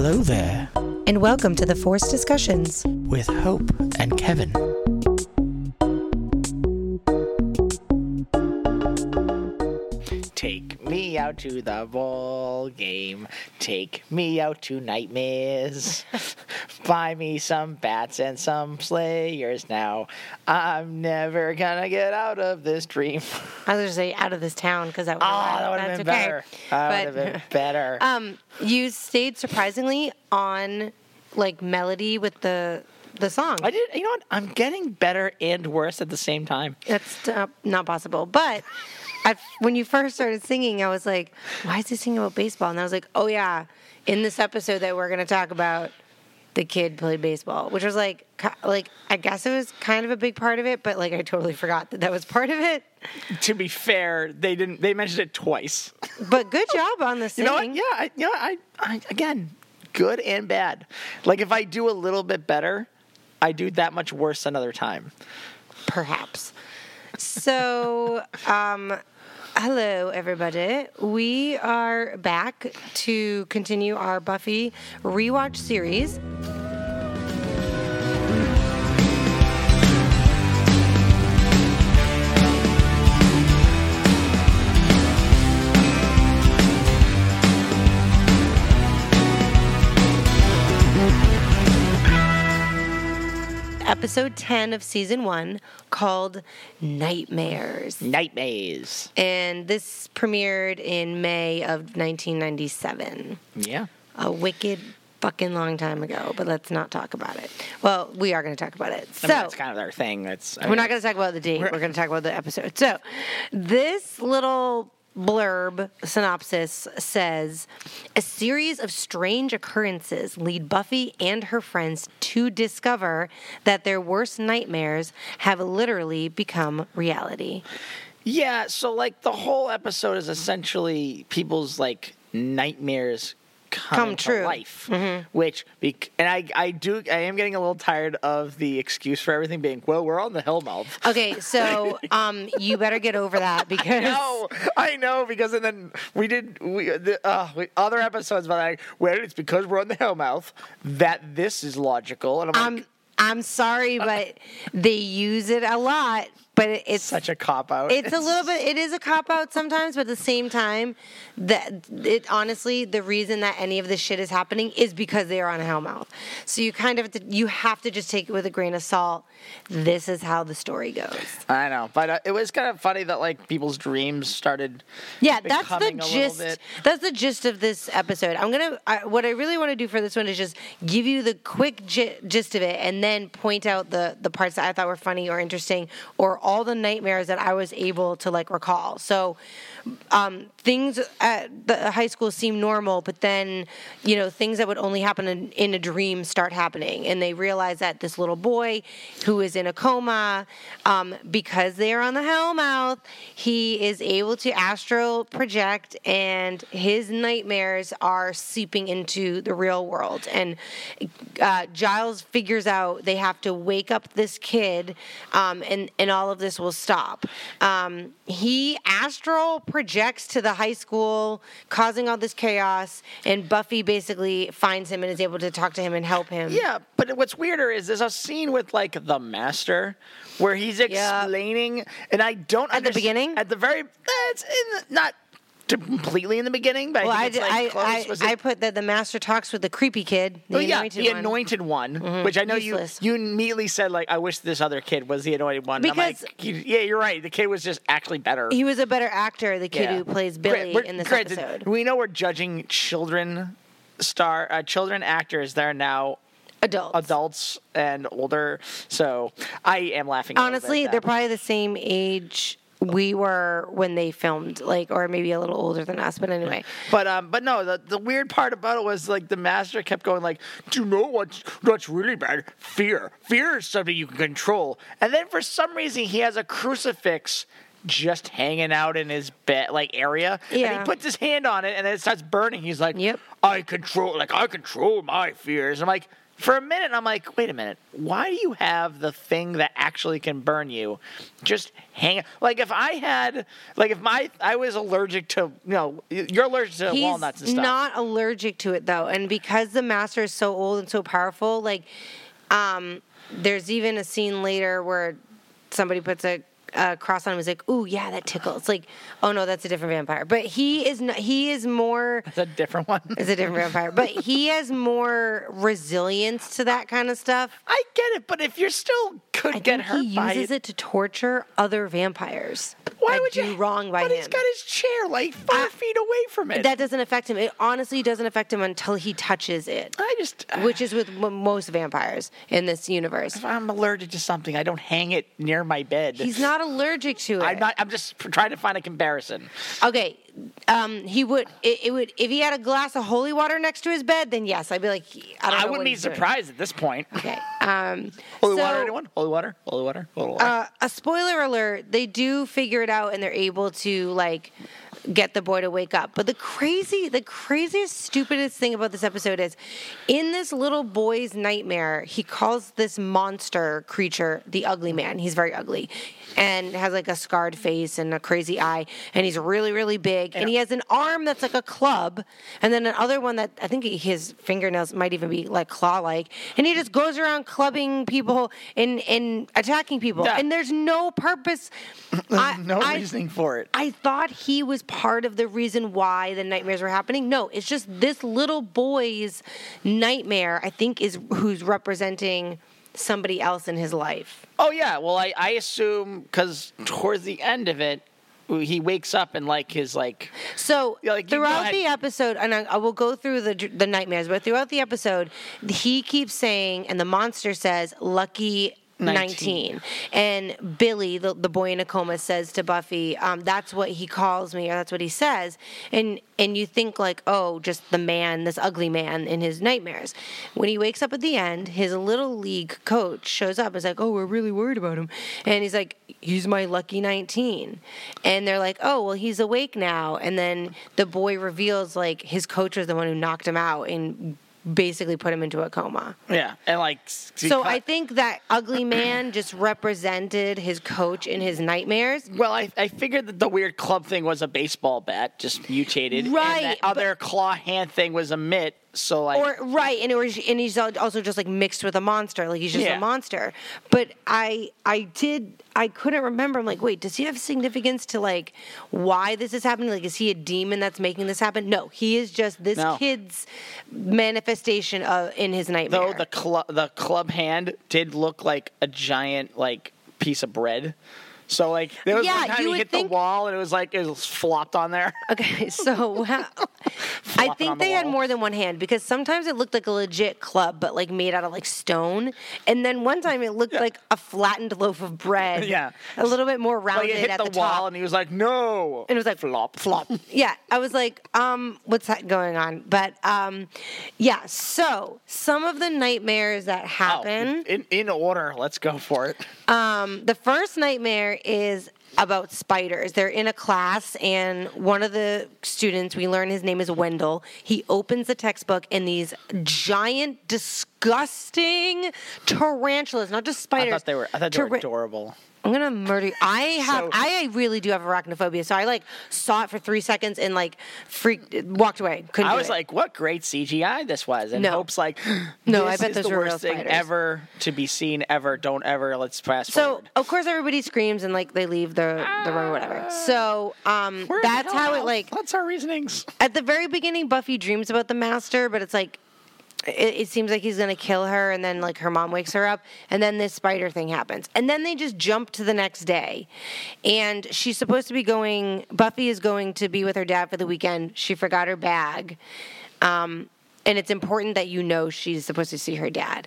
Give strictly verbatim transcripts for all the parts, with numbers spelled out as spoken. Hello there. And welcome to the Force Discussions with Hope and Kevin. Take me out to the ball game. Take me out to Nightmares. Buy me some bats and some Slayers now. I'm never gonna get out of this dream. I was gonna say out of this town because that would oh, have been, been okay. better. That would have been better. Um, you stayed surprisingly on like melody with the the song. I did. You know what? I'm getting better and worse at the same time. That's uh, not possible, but. At, when you first started singing, I was like, why is he singing about baseball? And I was like, oh, yeah, in this episode that we're going to talk about, the kid played baseball, which was like, like I guess it was kind of a big part of it, but like I totally forgot that that was part of it. To be fair, they didn't. They mentioned it twice. But good job on the singing. You know what? Yeah, I, you know, I, I again, good and bad. Like if I do a little bit better, I do that much worse another time. Perhaps. So, um, hello, everybody. We are back to continue our Buffy rewatch series. Episode ten of Season one, called Nightmares. Nightmares. And this premiered in May of nineteen ninety-seven. Yeah. A wicked fucking long time ago, but let's not talk about it. Well, we are going to talk about it. So I mean, that's kind of our thing. That's I mean, We're not going to talk about the date. We're, we're going to talk about the episode. So this little blurb synopsis says, a series of strange occurrences lead Buffy and her friends to discover that their worst nightmares have literally become reality. Yeah, so like the whole episode is essentially people's like nightmares come, come true. To life. Mm-hmm. Which, bec- and I, I do, I am getting a little tired of the excuse for everything being, well, we're on the Hellmouth. Okay, so um, you better get over that because. I know, I know, because and then we did, we, the, uh, we other episodes, but like, well, it's because we're on the Hellmouth that this is logical. And I'm um, like. I'm sorry, but they use it a lot. But it's such a cop out. It's a little bit. It is a cop out sometimes, but at the same time, that it honestly, the reason that any of this shit is happening is because they are on a Hellmouth. So you kind of have to, you have to just take it with a grain of salt. This is how the story goes. I know, but uh, it was kind of funny that like people's dreams started. Yeah, that's the gist. That's the gist of this episode. I'm gonna. I, what I really want to do for this one is just give you the quick gi- gist of it, and then point out the the parts that I thought were funny or interesting or all the nightmares that I was able to, like, recall. So um, things at the high school seem normal, but then, you know, things that would only happen in, in a dream start happening. And they realize that this little boy who is in a coma, um, because they are on the Hellmouth, he is able to astral project, and his nightmares are seeping into the real world. And uh, Giles figures out they have to wake up this kid, um, and, and all of this will stop. Um, he astral projects to the high school, causing all this chaos, and Buffy basically finds him and is able to talk to him and help him. Yeah, but what's weirder is there's a scene with, like, the Master, where he's explaining, yep. and I don't understand. At the beginning? At the very, it's in the, not completely in the beginning, but well, I think I, it's, like, I, close. I, I put that the Master talks with the creepy kid, the well, anointed yeah, the one. Anointed One, mm-hmm. which I know Useless. you you immediately said, like, I wish this other kid was the Anointed One. Because I'm like, yeah, you're right. The kid was just actually better. He was a better actor, the kid yeah. who plays Billy we're, in this great, episode. We know we're judging children star, uh, children actors that are now Adults. Adults and older, so I am laughing. Honestly, they're probably the same age we were when they filmed, like, or maybe a little older than us, but anyway. But um, but no, the, the weird part about it was, like, the Master kept going, like, do you know what's, what's really bad? Fear. Fear is something you can control. And then for some reason he has a crucifix just hanging out in his bed, like, area. Yeah. And he puts his hand on it, and then it starts burning. He's like, yep. I control, like, I control my fears. I'm like, for a minute, I'm like, wait a minute. Why do you have the thing that actually can burn you? Just hang. Like if I had, like if my, I was allergic to, you know, you're allergic to He's walnuts and stuff. He's not allergic to it though. And because the Master is so old and so powerful, like, um, there's even a scene later where somebody puts a, Uh, cross on him. He's like, ooh, yeah, that tickles. Like, oh no, that's a different vampire. But he is not, he is more. It's a different one. It's a different vampire. But he has more resilience to that kind of stuff. I get it, but if you're still could I get hurt by it, he uses it to torture other vampires. Why I would do you wrong by but him? But he's got his chair like five uh, feet away from it. That doesn't affect him. It honestly doesn't affect him until he touches it. I just, uh, which is with most vampires in this universe. If I'm allergic to something, I don't hang it near my bed. He's not allergic to it. I'm not. I'm just trying to find a comparison. Okay, um, he would. It, it would if he had a glass of holy water next to his bed. Then yes, I'd be like, I, don't I know wouldn't be surprised doing. At this point. Okay, um, holy so, water, anyone? Holy water, holy water, holy water. Uh, a spoiler alert: they do figure it out, and they're able to like get the boy to wake up. But the crazy, the craziest, stupidest thing about this episode is, in this little boy's nightmare, he calls this monster creature the Ugly Man. He's very ugly. And has like a scarred face and a crazy eye. And he's really, really big. And he has an arm that's like a club. And then another one that I think his fingernails might even be like claw-like. And he just goes around clubbing people and, and attacking people. Yeah. And there's no purpose. I, no I, reasoning for it. I thought he was part of the reason why the nightmares were happening. No, it's just this little boy's nightmare, I think, is who's representing somebody else in his life. Oh, yeah. Well, I, I assume because towards the end of it, he wakes up and, like, his, like... So, you know, like, throughout the episode, and I, I will go through the the nightmares, but throughout the episode, he keeps saying, and the monster says, lucky... nineteen. nineteen. And Billy, the, the boy in a coma, says to Buffy, um, that's what he calls me, or that's what he says. And and you think like, oh, just the man, this ugly man in his nightmares. When he wakes up at the end, his little league coach shows up and is like, oh, we're really worried about him. And he's like, he's my lucky nineteen. And they're like, oh, well, he's awake now. And then the boy reveals like his coach was the one who knocked him out and basically put him into a coma. Yeah, and like... So I think that ugly man just represented his coach in his nightmares. Well, I, I figured that the weird club thing was a baseball bat, just mutated. Right. And that other but, claw hand thing was a mitt, so like... Or, right, and, it was, and he's also just like mixed with a monster, like he's just yeah. a monster. But I I did... I couldn't remember. I'm like, wait, does he have significance to like why this is happening? Like, is he a demon that's making this happen? No, he is just this no. kid's manifestation of in his nightmare. Though the club, the club hand did look like a giant like piece of bread. So like there was yeah, one time he hit think... the wall and it was like it was flopped on there. Okay, so I think they the had more than one hand because sometimes it looked like a legit club, but like made out of like stone. And then one time it looked yeah. like a flattened loaf of bread. Yeah, a little bit more rounded like it hit at the, the wall, top. And he was like, "No!" And it was like flop, flop. Yeah, I was like, "Um, what's that going on?" But um, yeah. So some of the nightmares that happen oh, in in order. Let's go for it. Um, the first nightmare is about spiders. They're in a class, and one of the students, we learn his name is Wendell, he opens the textbook, and these giant, disgusting tarantulas, not just spiders. I thought they were, I thought they were tar- adorable. I'm going to murder you. I have, so, I really do have arachnophobia. So I like saw it for three seconds and like freaked, walked away. Couldn't I was it. Like, what great C G I this was. And no. Hope's like, no, I bet those the were worst real thing ever to be seen ever. Don't ever. Let's fast so, forward. So of course everybody screams and like they leave the, ah, the room or whatever. So um, that's how it like, that's our reasonings. At the very beginning, Buffy dreams about the Master, but it's like, It, it seems like he's going to kill her, and then, like, her mom wakes her up, and then this spider thing happens. And then they just jump to the next day. And she's supposed to be going... Buffy is going to be with her dad for the weekend. She forgot her bag. Um, and it's important that you know she's supposed to see her dad.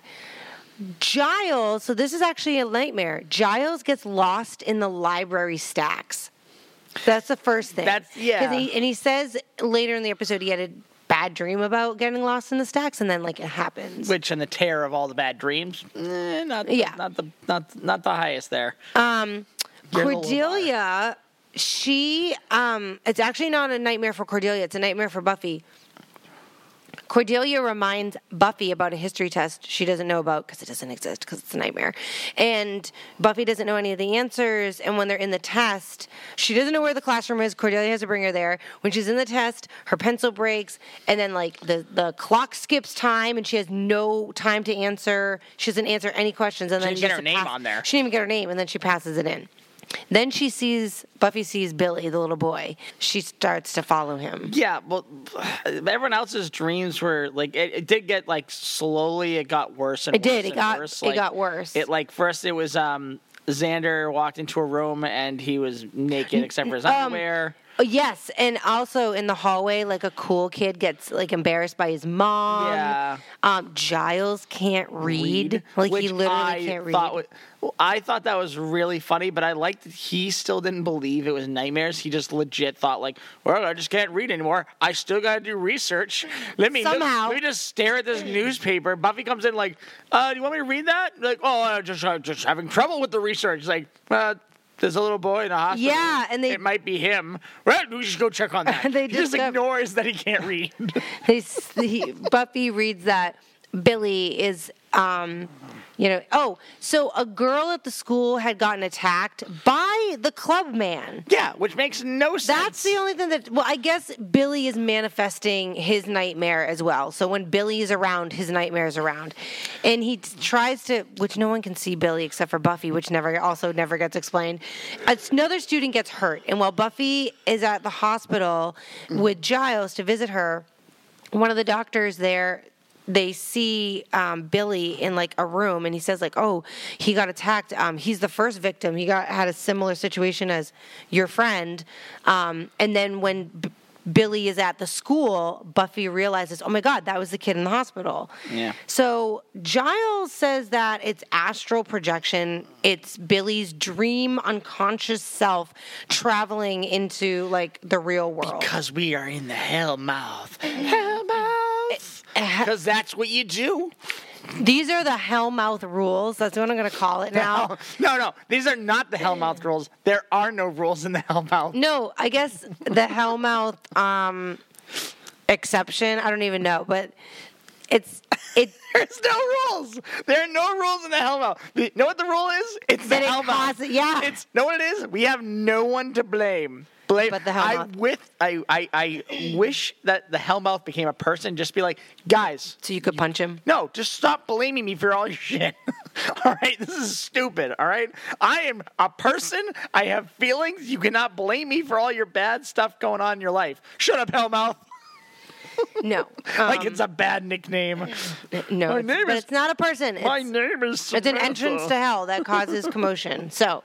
Giles... So this is actually a nightmare. Giles gets lost in the library stacks. That's the first thing. That's... Yeah. He, and he says later in the episode he had a... bad dream about getting lost in the stacks, and then like it happens. Which, in the terror of all the bad dreams, eh, not yeah. not the not not the highest there. Um, Cordelia, she um, it's actually not a nightmare for Cordelia. It's a nightmare for Buffy. Cordelia reminds Buffy about a history test she doesn't know about because it doesn't exist, because it's a nightmare. And Buffy doesn't know any of the answers. And when they're in the test, she doesn't know where the classroom is. Cordelia has to bring her there. When she's in the test, her pencil breaks. And then, like, the, the clock skips time, and she has no time to answer. She doesn't answer any questions. And she then didn't she get her name pass- on there. She didn't even get her name, and then she passes it in. Then she sees, Buffy sees Billy, the little boy. She starts to follow him. Yeah, well, everyone else's dreams were, like, it, it did get, like, slowly it got worse and it worse did. It and got, worse. It like, got worse. It, like, first it was um, Xander walked into a room and he was naked except for his um, underwear. Yes, and also in the hallway, like, a cool kid gets, like, embarrassed by his mom. Yeah. Um, Giles can't read. read like, he literally I can't read. Was, well, I thought that was really funny, but I liked that he still didn't believe it was nightmares. He just legit thought, like, well, I just can't read anymore. I still got to do research. Let me, Somehow. Let me just stare at this newspaper. Buffy comes in like, uh, do you want me to read that? Like, oh, I'm just, I'm just having trouble with the research. He's like, uh. There's a little boy in the hospital. Yeah, and they... It might be him. Well, we should go check on that. They he just up. ignores that he can't read. they, he, Buffy reads that Billy is, um, you know... Oh, so a girl at the school had gotten attacked by the club man. Yeah, which makes no sense. That's the only thing that... Well, I guess Billy is manifesting his nightmare as well. So when Billy is around, his nightmare is around. And he t- tries to, which no one can see Billy except for Buffy, which never also never gets explained. Another student gets hurt. And while Buffy is at the hospital with Giles to visit her, one of the doctors there, they see um, Billy in, like, a room. And he says, like, oh, he got attacked. Um, he's the first victim. He got had a similar situation as your friend. Um, and then when... B- Billy is at the school, Buffy realizes, oh, my God, that was the kid in the hospital. Yeah. So Giles says that it's astral projection. It's Billy's dream unconscious self traveling into, like, the real world. Because we are in the Hellmouth. Hellmouth. Because that's what you do. These are the Hellmouth rules. That's what I'm going to call it now. No, no, no. These are not the Hellmouth rules. There are no rules in the Hellmouth. No, I guess the Hellmouth um, exception, I don't even know, but it's... It, There's no rules. There are no rules in the Hellmouth. You know what the rule is? It's the it Hellmouth. It, yeah. It's, know what it is? We have no one to blame. Blame. But the Hellmouth. I, with, I, I, I wish that the Hellmouth became a person. Just be like, guys. So you could punch him? No, just stop blaming me for all your shit. All right? This is stupid. All right? I am a person. I have feelings. You cannot blame me for all your bad stuff going on in your life. Shut up, Hellmouth. No. Like um, it's a bad nickname. No, it's, but it's not a person. It's, my name is Samantha. It's an entrance to hell that causes commotion. So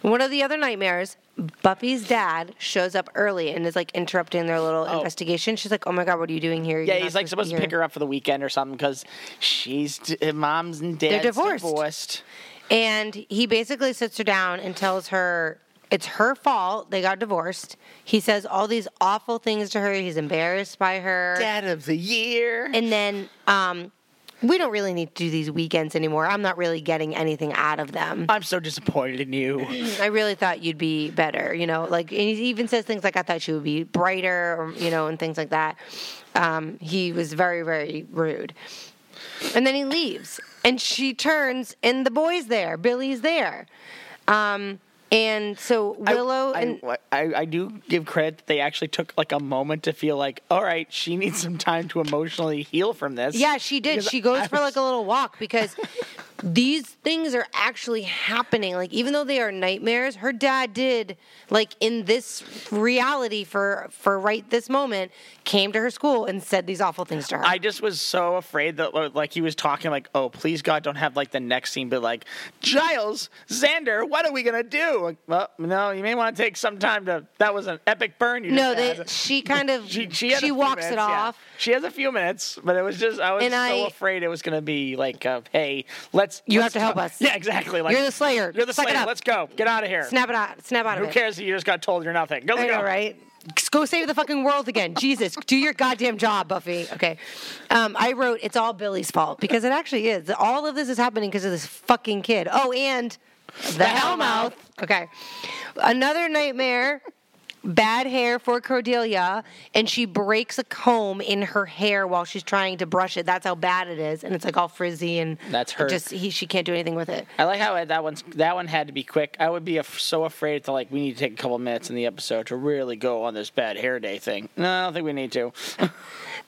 one of the other nightmares, Buffy's dad shows up early and is, like, interrupting their little oh. investigation. She's like, oh, my God, what are you doing here? You're yeah, he's, like, supposed to, to pick her up for the weekend or something because she's d- mom's and dad's They're divorced. divorced. And he basically sits her down and tells her, it's her fault. They got divorced. He says all these awful things to her. He's embarrassed by her. Dad of the year. And then um, we don't really need to do these weekends anymore. I'm not really getting anything out of them. I'm so disappointed in you. I really thought you'd be better, you know. Like, and he even says things like, I thought you would be brighter, or, you know, and things like that. Um, he was very, very rude. And then he leaves. And she turns, and the boy's there. Billy's there. Um... And so Willow I, and I, I, I do give credit that they actually took, like, a moment to feel like, all right, she needs some time to emotionally heal from this. Yeah, she did. She goes was... for, like, a little walk because these things are actually happening. Like, even though they are nightmares, her dad did, like, in this reality for for right this moment, came to her school and said these awful things to her. I just was so afraid that, like, he was talking like, oh, please, God, don't have, like, the next scene, but, like, Giles, Xander, what are we going to do? Like, well, no, you may want to take some time to. That was an epic burn. You no, they, she kind of she, she, she walks minutes, it off. Yeah. She has a few minutes, but it was just I was and so I, afraid it was going to be like, uh, hey, let's you let's have to help go. us. Yeah, exactly. Like, you're the Slayer. You're the Suck Slayer. Let's go. Get out of here. Snap it out. Snap out of Who it. Who cares? If you just got told you're nothing. Go, I go. Know, right. Go save the fucking world again. Jesus, do your goddamn job, Buffy. Okay. Um, I wrote it's all Billy's fault because it actually is. All of this is happening because of this fucking kid. Oh, and. The Hellmouth. Okay. Another nightmare bad hair for Cordelia, and she breaks a comb in her hair while she's trying to brush it. That's how bad it is, and it's like all frizzy, and that's her. Just he, she can't do anything with it. I like how that one's that one had to be quick. I would be af- so afraid to like we need to take a couple minutes in the episode to really go on this bad hair day thing. No, I don't think we need to.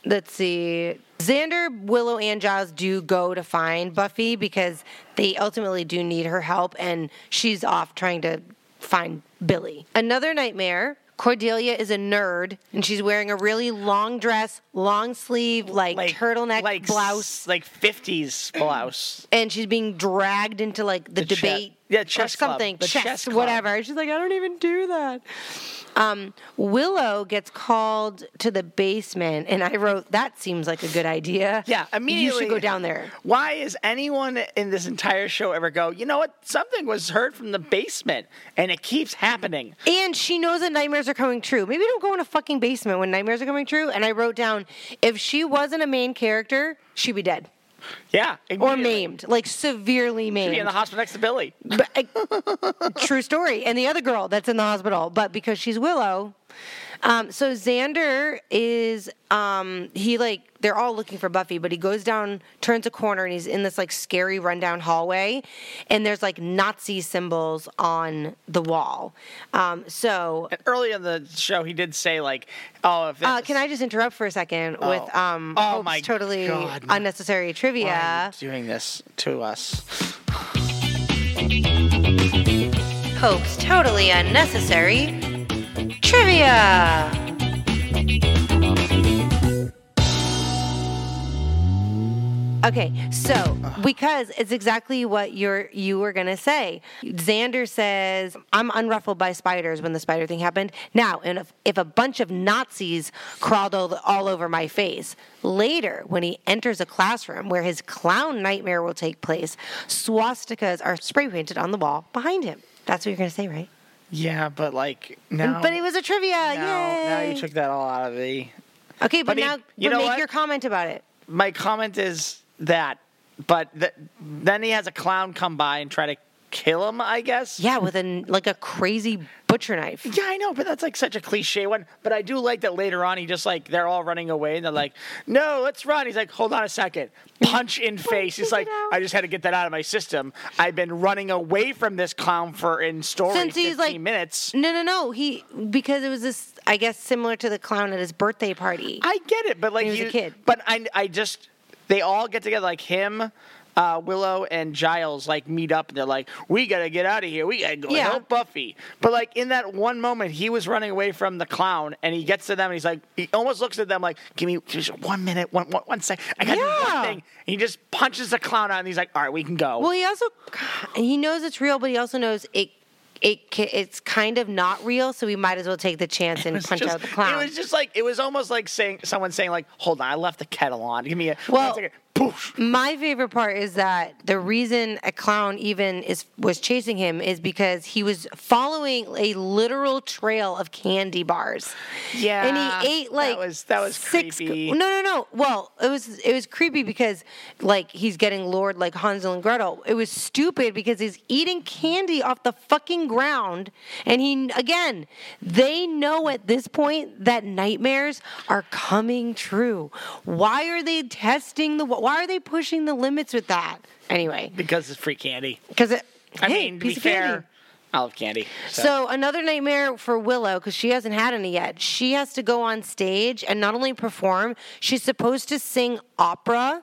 Let's see. Xander, Willow, and Giles do go to find Buffy because they ultimately do need her help, and she's off trying to find Billy. Another nightmare. Cordelia is a nerd, and she's wearing a really long dress, long sleeve, like, like turtleneck like blouse. S- like fifties blouse. And she's being dragged into, like, the, the debate che- yeah, chess or something. Club, chess, chess club. Whatever. She's like, I don't even do that. Um, Willow gets called to the basement, and I wrote, that seems like a good idea. Yeah, immediately. You should go down there. Why is anyone in this entire show ever go, you know what, something was heard from the basement, and it keeps happening. And she knows that nightmares are coming true. Maybe don't go in a fucking basement when nightmares are coming true. And I wrote down, if she wasn't a main character, she'd be dead. Yeah. Or maimed. Like, severely maimed. She'd be in the hospital next to Billy. But, I, true story. And the other girl that's in the hospital. But because she's Willow. Um, so Xander is, um, he, like, they're all looking for Buffy. But he goes down, turns a corner, and he's in this, like, scary rundown hallway. And there's, like, Nazi symbols on the wall. Um, so. And early in the show, he did say, like, oh, if it's. Uh, can I just interrupt for a second oh. with um, oh my totally God. unnecessary trivia? Why are you doing this to us? Hope's totally unnecessary trivia. Okay, so because it's exactly what you're you were gonna say. Xander says, "I'm unruffled by spiders." When the spider thing happened, now, and if, if a bunch of Nazis crawled all, all over my face. Later, when he enters a classroom where his clown nightmare will take place, swastikas are spray painted on the wall behind him. That's what you're gonna say, right? Yeah, but like now. But it was a trivia. Now, Yay. now you took that all out of the. Okay, but, but now he, you but know make what? your comment about it. My comment is that, but th- then he has a clown come by and try to kill him, I guess. Yeah, with an like a crazy butcher knife. Yeah, I know, but that's like such a cliche one. But I do like that later on he just like they're all running away and they're like, no, let's run. He's like, hold on a second. Punch in face. He's like, I just had to get that out of my system. I've been running away from this clown for in story since he's like minutes. No, no, no. He because it was this I guess similar to the clown at his birthday party. I get it, but like he was you, a kid. But I I just they all get together like him. Uh, Willow and Giles like meet up and they're like, we gotta get out of here. We gotta go yeah. help Buffy. But like in that one moment, he was running away from the clown and he gets to them and he's like, he almost looks at them like, give me just one minute, one, one, one second. I gotta yeah. do one thing. And he just punches the clown out and he's like, all right, we can go. Well, he also, he knows it's real, but he also knows it. It it's kind of not real, so we might as well take the chance and punch just, out the clown. It was just like it was almost like saying someone saying like, "Hold on, I left the kettle on. Give me a." Well, poof. My favorite part is that the reason a clown even is was chasing him is because he was following a literal trail of candy bars. Yeah, and he ate like that was that was six, creepy. No, no, no. Well, it was it was creepy because like he's getting lured like Hansel and Gretel. It was stupid because he's eating candy off the fucking ground. ground and he again they know at this point that nightmares are coming true. Why are they testing the why are they pushing the limits with that anyway? Because it's free candy. Because it I hey, mean to be fair candy. I love candy. So. so another nightmare for Willow, because she hasn't had any yet. She has to go on stage and not only perform, she's supposed to sing opera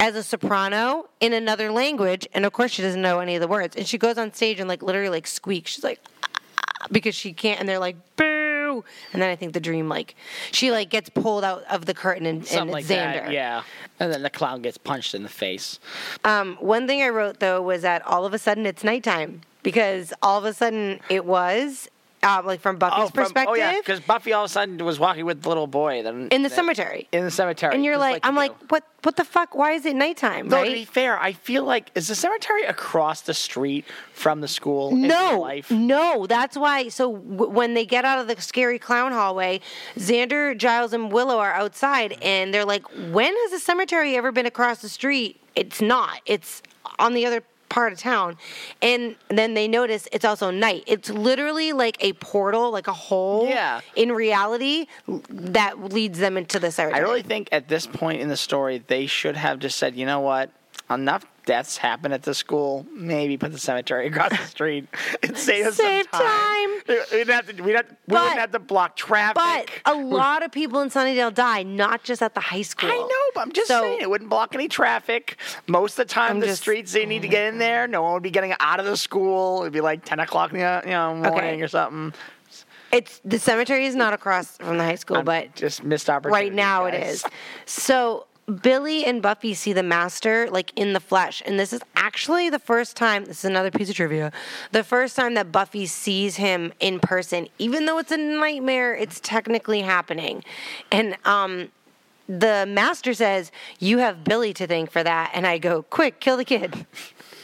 as a soprano in another language, and of course she doesn't know any of the words. And she goes on stage and like literally like squeaks. She's like, ah, because she can't. And they're like, boo. And then I think the dream like she like gets pulled out of the curtain and, and like Xander. That, yeah. And then the clown gets punched in the face. Um, one thing I wrote though was that all of a sudden it's nighttime because all of a sudden it was. Uh, like from Buffy's oh, from, perspective. Oh, yeah, because Buffy all of a sudden was walking with the little boy. Then, in the then, cemetery. In the cemetery. And you're like, like, I'm like, what What the fuck? Why is it nighttime, Though, right? To be fair, I feel like, is the cemetery across the street from the school in no, real life? No, that's why, so w- when they get out of the scary clown hallway, Xander, Giles, and Willow are outside, mm-hmm. and they're like, when has the cemetery ever been across the street? It's not. It's on the other part of town. And then they notice it's also night. It's literally like a portal, like a hole yeah. in reality that leads them into this area. I really think at this point in the story, they should have just said, you know what, enough deaths happen at the school. Maybe put the cemetery across the street and save us save some time. time. We'd have to, we'd have, but, we wouldn't have to block traffic. But a lot of people in Sunnydale die, not just at the high school. I know, but I'm just so, saying it wouldn't block any traffic. Most of the time, I'm the just, streets they need to get in there, no one would be getting out of the school. It'd be like ten o'clock in the you know, morning okay. or something. It's the cemetery is not across from the high school, I'm but just missed opportunity. Right now, guys. It is. So. Billy and Buffy see the Master, like, in the flesh. And this is actually the first time, this is another piece of trivia, the first time that Buffy sees him in person. Even though it's a nightmare, it's technically happening. And um, the Master says, you have Billy to thank for that. And I go, quick, kill the kid.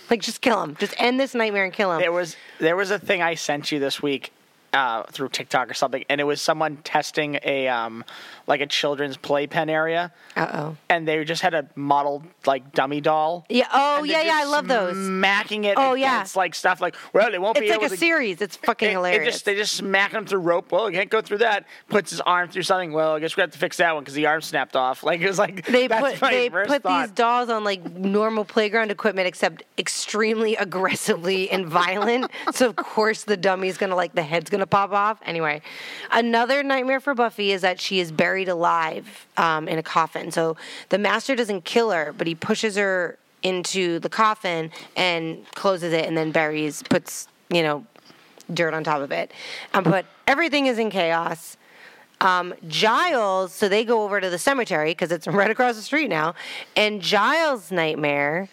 Like, just kill him. Just end this nightmare and kill him. There was, there was a thing I sent you this week. Uh, through TikTok or something, and it was someone testing a um, like a children's playpen area. Uh oh. And they just had a model like dummy doll. Yeah. Oh yeah, yeah. I love those. Smacking it. Oh yeah. It's like stuff like well, it won't it's be. It's like able a to, series. It's fucking it, hilarious. It just, they just smack him through rope. Well, he can't go through that. Puts his arm through something. Well, I guess we have to fix that one because the arm snapped off. Like it was like they that's put my they first put thought. These dolls on like normal playground equipment, except extremely aggressively and violent. So of course the dummy's gonna like the head's gonna. Pop off. Anyway, another nightmare for Buffy is that she is buried alive um, in a coffin. So the Master doesn't kill her, but he pushes her into the coffin and closes it and then buries, puts, you know, dirt on top of it. Um, but everything is in chaos. Um, Giles, so they go over to the cemetery because it's right across the street now. And Giles' nightmare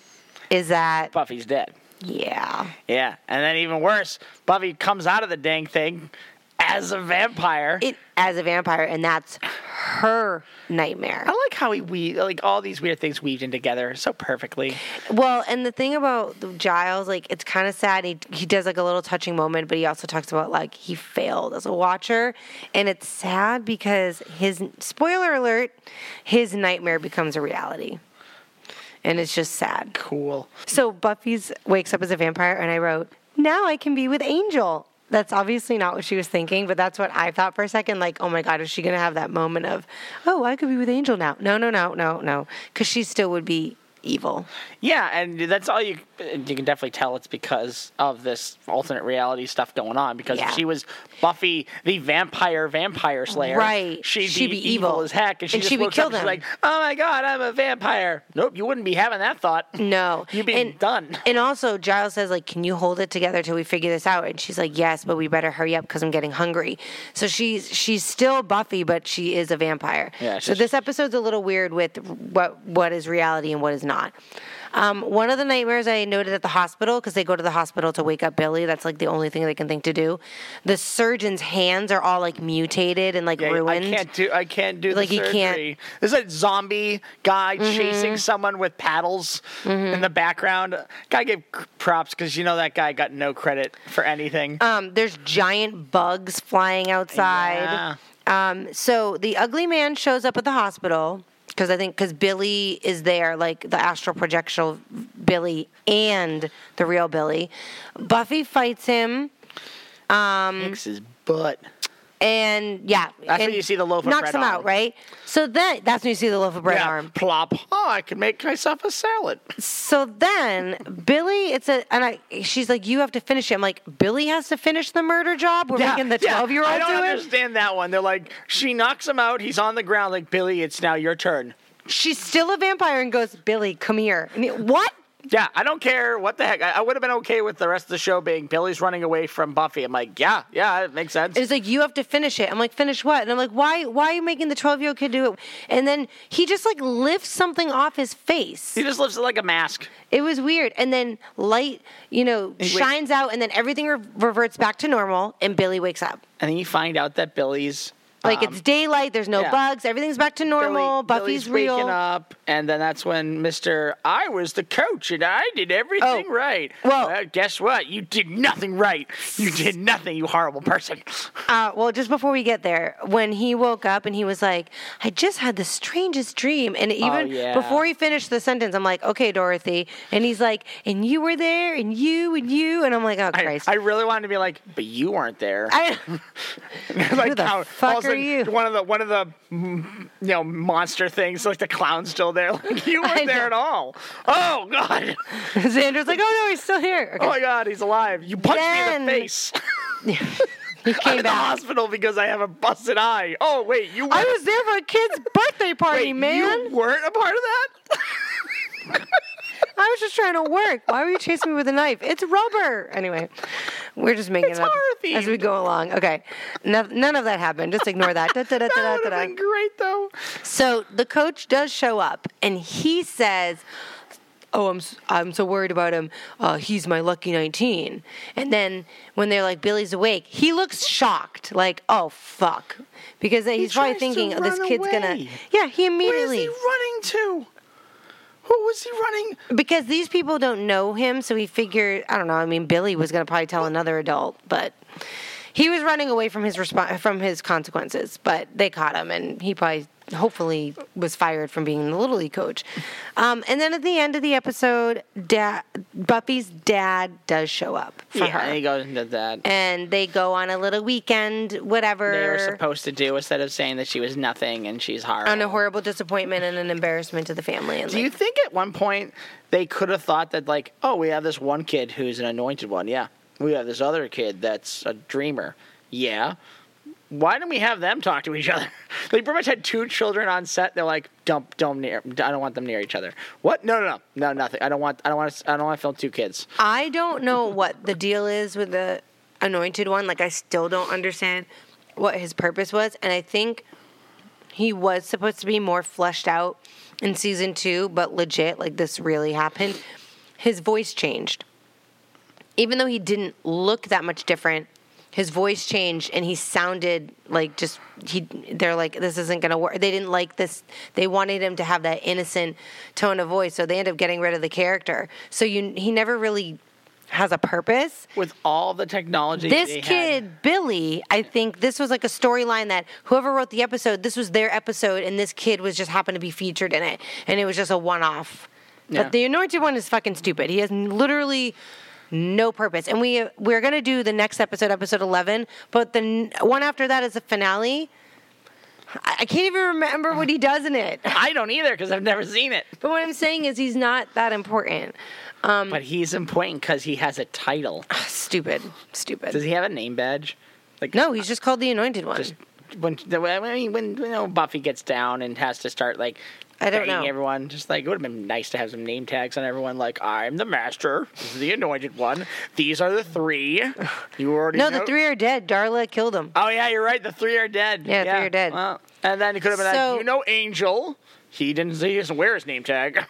is that Buffy's dead. Yeah. Yeah. And then even worse, Buffy comes out of the dang thing as a vampire. It, as a vampire, and that's her nightmare. I like how we weave, like all these weird things weaved in together so perfectly. Well, and the thing about Giles, like it's kind of sad. He he does like a little touching moment, but he also talks about like he failed as a watcher, and it's sad because his, spoiler alert, his nightmare becomes a reality. And it's just sad. Cool. So Buffy's wakes up as a vampire, and I wrote, now I can be with Angel. That's obviously not what she was thinking, but that's what I thought for a second. Like, oh, my God, is she going to have that moment of, oh, I could be with Angel now. No, no, no, no, no. Because she still would be evil. Yeah, and that's all you you can definitely tell it's because of this alternate reality stuff going on. Because yeah. if she was Buffy, the vampire vampire slayer, right. she'd, she'd be, be evil. evil as heck. And she and just she would kill them. She's like, oh my God, I'm a vampire. Nope, you wouldn't be having that thought. No. You'd be and, done. And also, Giles says, like, can you hold it together till we figure this out? And she's like, yes, but we better hurry up because I'm getting hungry. So she's, she's still Buffy, but she is a vampire. Yeah, so this episode's a little weird with what what is reality and what is not. Not. Um, one of the nightmares I noted at the hospital, because they go to the hospital to wake up Billy. That's like the only thing they can think to do. The surgeon's hands are all like mutated and like yeah, ruined. I can't do. I can't do like the surgery. Can't. There's a zombie guy mm-hmm. chasing someone with paddles mm-hmm. in the background. Gotta give props because you know that guy got no credit for anything. Um, there's giant bugs flying outside. Yeah. Um, so the ugly man shows up at the hospital. Because I think, because Billy is there, like the astral projectional Billy and the real Billy. Buffy fights him. Um, Kicks his butt. And, yeah. That's and when you see the loaf of bread arm. Knocks him out, right? So then, that's when you see the loaf of bread yeah, arm. Plop. Oh, I can make myself a salad. So then, Billy, it's a, and I, she's like, you have to finish it. I'm like, Billy has to finish the murder job? We're yeah, making the yeah. twelve-year-old do it? I don't understand that one. They're like, she knocks him out. He's on the ground. Like, Billy, it's now your turn. She's still a vampire and goes, Billy, come here. I mean, what? Yeah, I don't care. What the heck? I, I would have been okay with the rest of the show being Billy's running away from Buffy. I'm like, yeah, yeah, it makes sense. It's like, you have to finish it. I'm like, finish what? And I'm like, why Why are you making the twelve-year-old kid do it? And then he just, like, lifts something off his face. He just lifts it like a mask. It was weird. And then light, you know, he shines wakes- out, and then everything re- reverts back to normal, and Billy wakes up. And then you find out that Billy's Like, um, it's daylight, there's no yeah. bugs, everything's back to normal, Billy, Buffy's Billy's real. Waking up, and then that's when Mister I was the coach, and I did everything oh, right. Well, well, guess what? You did nothing right. You did nothing, you horrible person. Uh, well, just before we get there, when he woke up and he was like, I just had the strangest dream. And even oh, yeah. before he finished the sentence, I'm like, okay, Dorothy. And he's like, and you were there, and you, and you. And I'm like, oh, Christ. I, I really wanted to be like, but you weren't there. I, like, who the how, fuck are you? One of the one of the you know monster things, like the clown's still there. Like, you weren't there at all. Oh God! Xander's like, oh no, he's still here. Okay. Oh my God, he's alive. You punched then... me in the face. He came I'm in back. The hospital because I have a busted eye. Oh wait, you. Weren't... I was there for a kid's birthday party, wait, man. You weren't a part of that. I was just trying to work. Why were you chasing me with a knife? It's rubber. Anyway, we're just making it's it up horror-themed. As we go along. Okay. No, none of that happened. Just ignore that. Da, da, da, that da, would da, have da. Been great, though. So the coach does show up, and he says, oh, I'm I'm so worried about him. Uh, he's my lucky nineteen. And then when they're like, Billy's awake, he looks shocked. Like, oh, fuck. Because he he's probably thinking, oh, this kid's going to. Yeah, he immediately. Where is he running to? Who was he running? Because these people don't know him, so he figured, I don't know, I mean, Billy was going to probably tell another adult, but he was running away from his resp- from his consequences, but they caught him, and he probably, hopefully, was fired from being the Little League coach. Um, and then at the end of the episode, da- Buffy's dad does show up for yeah, her. Yeah, he goes into that. And they go on a little weekend, whatever. They were supposed to do, instead of saying that she was nothing and she's horrible. And a horrible disappointment and an embarrassment to the family. And do like, you think at one point they could have thought that, like, oh, we have this one kid who's an anointed one, yeah. We have this other kid that's a dreamer, yeah. Why didn't we have them talk to each other? They pretty much had two children on set. They're like, dump, dump near. I don't want them near each other. What? No, no, no, no, nothing. I don't want. I don't want. To, I don't want to film two kids. I don't know what the deal is with the anointed one. Like, I still don't understand what his purpose was, and I think he was supposed to be more fleshed out in season two. But legit, like this really happened. His voice changed, even though he didn't look that much different. His voice changed, and he sounded like just he. They're like, this isn't gonna work. They didn't like this. They wanted him to have that innocent tone of voice, so they end up getting rid of the character. So you, he never really has a purpose. With all the technology, this they kid had. Billy, I think this was like a storyline that whoever wrote the episode, this was their episode, and this kid was just happened to be featured in it, and it was just a one-off. Yeah. But the anointed one is fucking stupid. He has literally. No purpose. And we, we're going to do the next episode, episode eleven, but the one after that is the finale. I, I can't even remember what he does in it. I don't either because I've never seen it. But what I'm saying is he's not that important. Um, but he's important because he has a title. Stupid. Stupid. Does he have a name badge? Like no, he's just called the Anointed One. Just when, when, when you know, Buffy gets down and has to start like... I don't know. Everyone just like it would have been nice to have some name tags on everyone. Like I'm the master, this is the anointed one. These are the three. You already no, know. The three are dead. Darla killed them. Oh yeah, you're right. The three are dead. Yeah, yeah. Three are dead. Well, and then it could have been so, like, you know, Angel. He didn't. He doesn't wear his name tag.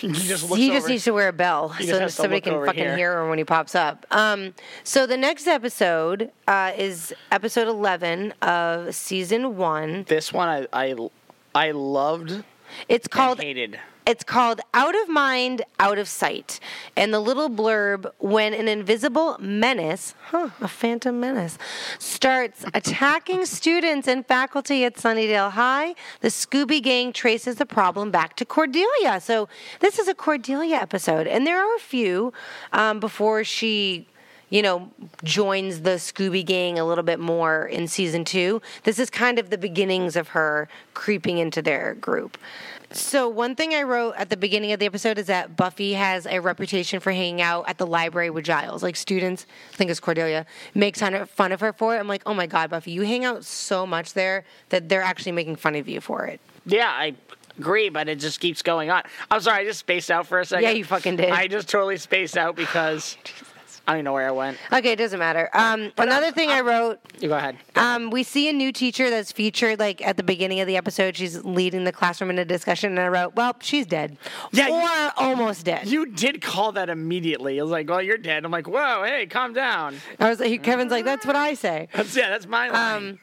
He just, looks he just needs to wear a bell so somebody can fucking here. hear him when he pops up. Um, so the next episode uh, is episode eleven of season one. This one I. I I loved. It's called. Hated. It's called Out of Mind, Out of Sight, and the little blurb: when an invisible menace, huh, a phantom menace, starts attacking students and faculty at Sunnydale High, the Scooby Gang traces the problem back to Cordelia. So this is a Cordelia episode, and there are a few um, before she. You know, joins the Scooby Gang a little bit more in season two. This is kind of the beginnings of her creeping into their group. So one thing I wrote at the beginning of the episode is that Buffy has a reputation for hanging out at the library with Giles. Like students, I think it's Cordelia, makes fun of her for it. I'm like, oh my God, Buffy, you hang out so much there that they're actually making fun of you for it. Yeah, I... agree, but it just keeps going on. I'm sorry, I just spaced out for a second. Yeah, you fucking did. I just totally spaced out because... I don't even know where I went. Okay, it doesn't matter. Um, another I'm, thing I'm, I wrote... You go ahead. Go um, ahead. We see a new teacher that's featured, like, at the beginning of the episode. She's leading the classroom in a discussion, and I wrote, well, she's dead. Yeah, or you, almost dead. You did call that immediately. I was like, well, you're dead. I'm like, whoa, hey, calm down. I was like, Kevin's like, that's what I say. That's, yeah, that's my line. Um,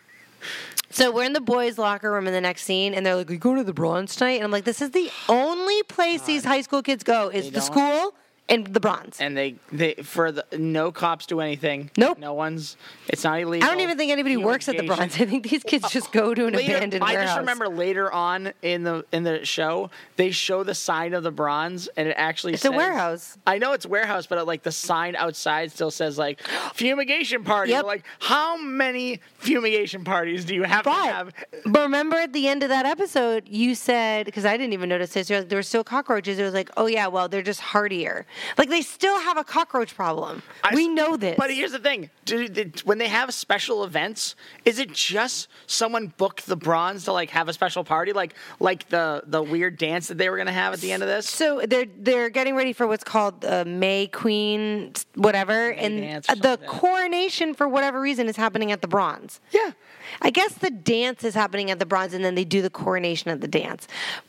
So we're in the boys' locker room in the next scene, and they're like, we go to the Bronze tonight? And I'm like, this is the only place God. these high school kids go is they the don't. school and the Bronze. And they, they for the, no cops do anything. Nope. No one's, it's not illegal. I don't even think anybody Human works education. at the Bronze. I think these kids just go to an later, abandoned I warehouse. I just remember later on in the in the show, they show the sign of the Bronze, and it actually it's says. It's a warehouse. I know it's a warehouse, but it, like the sign outside still says, like, fumigation party. Yep. Like, how many fumigation parties do you have but, to have? But remember at the end of that episode, you said, because I didn't even notice this, like, there were still cockroaches. It was like, oh yeah, well, they're just hardier. Like, they still have a cockroach problem. I, we know this. But here's the thing. Do, do, when they have special events, is it just someone booked the Bronze to, like, have a special party? Like, like the, the weird dance that they were going to have at the end of this? So they're they're getting ready for what's called the uh, May Queen, whatever. May and dance or the coronation, for whatever reason, is happening at the Bronze. Yeah. I guess the dance is happening at the Bronze, and then they do the coronation at the dance.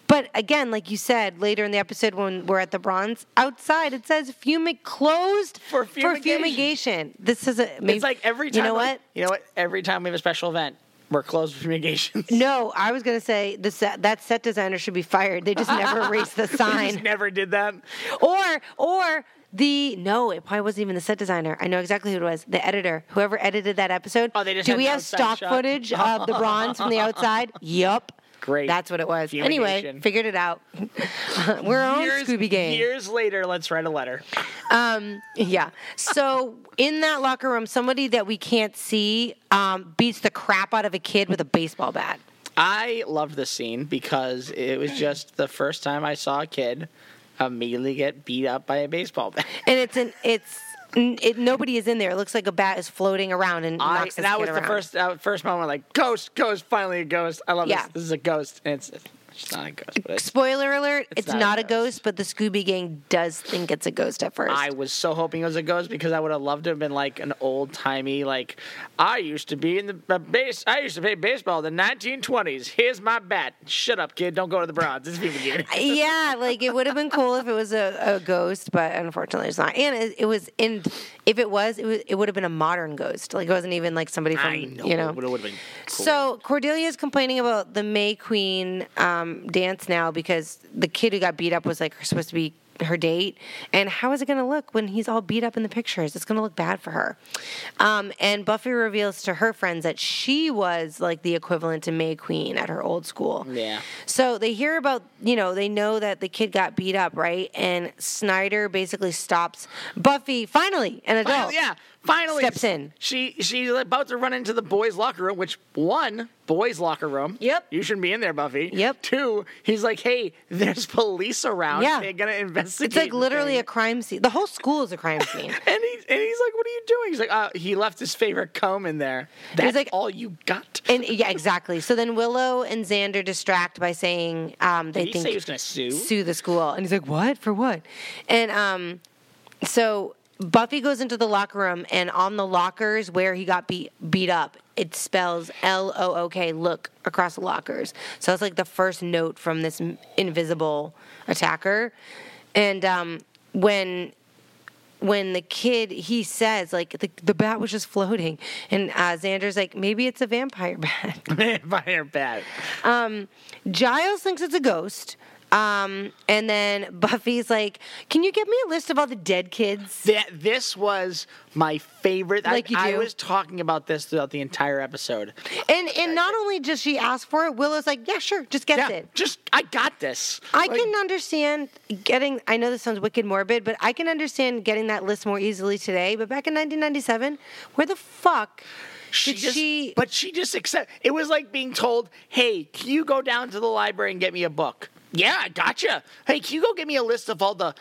But, again, like you said, later in the episode when we're at the Bronze, outside it says fumi- closed for fumigation. for fumigation. This is a... Maybe, it's like every time... You know like, what? You know what? Every time we have a special event, we're closed for fumigation. No, I was going to say the set, that set designer should be fired. They just never erased the sign. They just never did that. Or... or The no, it probably wasn't even the set designer. I know exactly who it was. The editor, whoever edited that episode. Oh, they just do we have stock shot. footage of the Bronze from the outside? Yup. Great. That's what it was. Fumigation. Anyway, figured it out. We're on Scooby Gang. Years later, let's write a letter. Um, yeah. So in that locker room, somebody that we can't see um, beats the crap out of a kid with a baseball bat. I loved this scene because it was just the first time I saw a kid immediately get beat up by a baseball bat. And it's an it's it, nobody is in there. It looks like a bat is floating around and I, knocks this kid around. That was the first uh, first moment, like ghost, ghost, finally a ghost. I love yeah. this. This is a ghost, and it's it's not a ghost. But spoiler alert: it's, it's not, not a ghost. ghost, but the Scooby Gang does think it's a ghost at first. I was so hoping it was a ghost because I would have loved to have been like an old timey, like I used to be in the uh, base. I used to play baseball in the nineteen twenties. Here's my bat. Shut up, kid. Don't go to the Bronze. It's fumigation. Yeah, like it would have been cool if it was a, a ghost, but unfortunately, it's not. And it, it was in. If it was, it was. It would have been a modern ghost. Like it wasn't even like somebody from. I know. You know. It would have been cool. So Cordelia is complaining about the May Queen. Um, dance now because the kid who got beat up was like supposed to be her date, and how is it going to look when he's all beat up in the pictures? It's going to look bad for her. Um, and Buffy reveals to her friends that she was like the equivalent to May Queen at her old school. Yeah. So they hear about, you know, they know that the kid got beat up, right? And Snyder basically stops Buffy. Finally, an adult. Finally, yeah. Finally steps in. She she's about to run into the boys' locker room, which one, boys' locker room. Yep. You shouldn't be in there, Buffy. Yep. Two, he's like, hey, there's police around. Yeah. They're gonna investigate. It's like literally thing. a crime scene. The whole school is a crime scene. and he and he's like, what are you doing? He's like, uh, he left his favorite comb in there. That's like, all you got. and yeah, exactly. So then Willow and Xander distract by saying um they Did he think say he was gonna sue sue the school. And he's like, what? For what? And um so Buffy goes into the locker room, and on the lockers where he got beat, beat up, it spells L O O K, look, across the lockers. So it's like the first note from this invisible attacker. And um, when when the kid, he says, like, the, the bat was just floating. And uh, Xander's like, maybe it's a vampire bat. Vampire bat. Um, Giles thinks it's a ghost. Um, and then Buffy's like, can you give me a list of all the dead kids? That, this was my favorite. Like I, you do. I was talking about this throughout the entire episode. And and not only does she ask for it, Willow's like, yeah, sure, just get yeah, it. Just, I got this. I like, can understand getting, I know this sounds wicked morbid, but I can understand getting that list more easily today. But back in nineteen ninety-seven, where the fuck... She just, she, but she just accept. It was like being told, hey, can you go down to the library and get me a book? Yeah, I gotcha. Hey, can you go get me a list of all the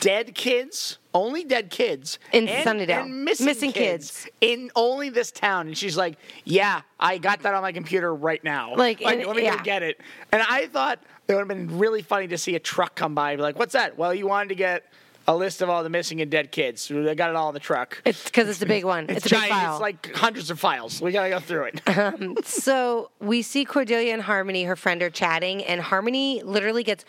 dead kids, only dead kids, in and, Sunnydale, and missing, missing kids, kids in only this town? And she's like, yeah, I got that on my computer right now. Like, like and, let me yeah. go get it. And I thought it would have been really funny to see a truck come by and be like, what's that? Well, you wanted to get a list of all the missing and dead kids. They got it all in the truck. It's because it's a big one. It's, it's a giant, big file. It's like hundreds of files. We got to go through it. Um, so we see Cordelia and Harmony, her friend, are chatting, and Harmony literally gets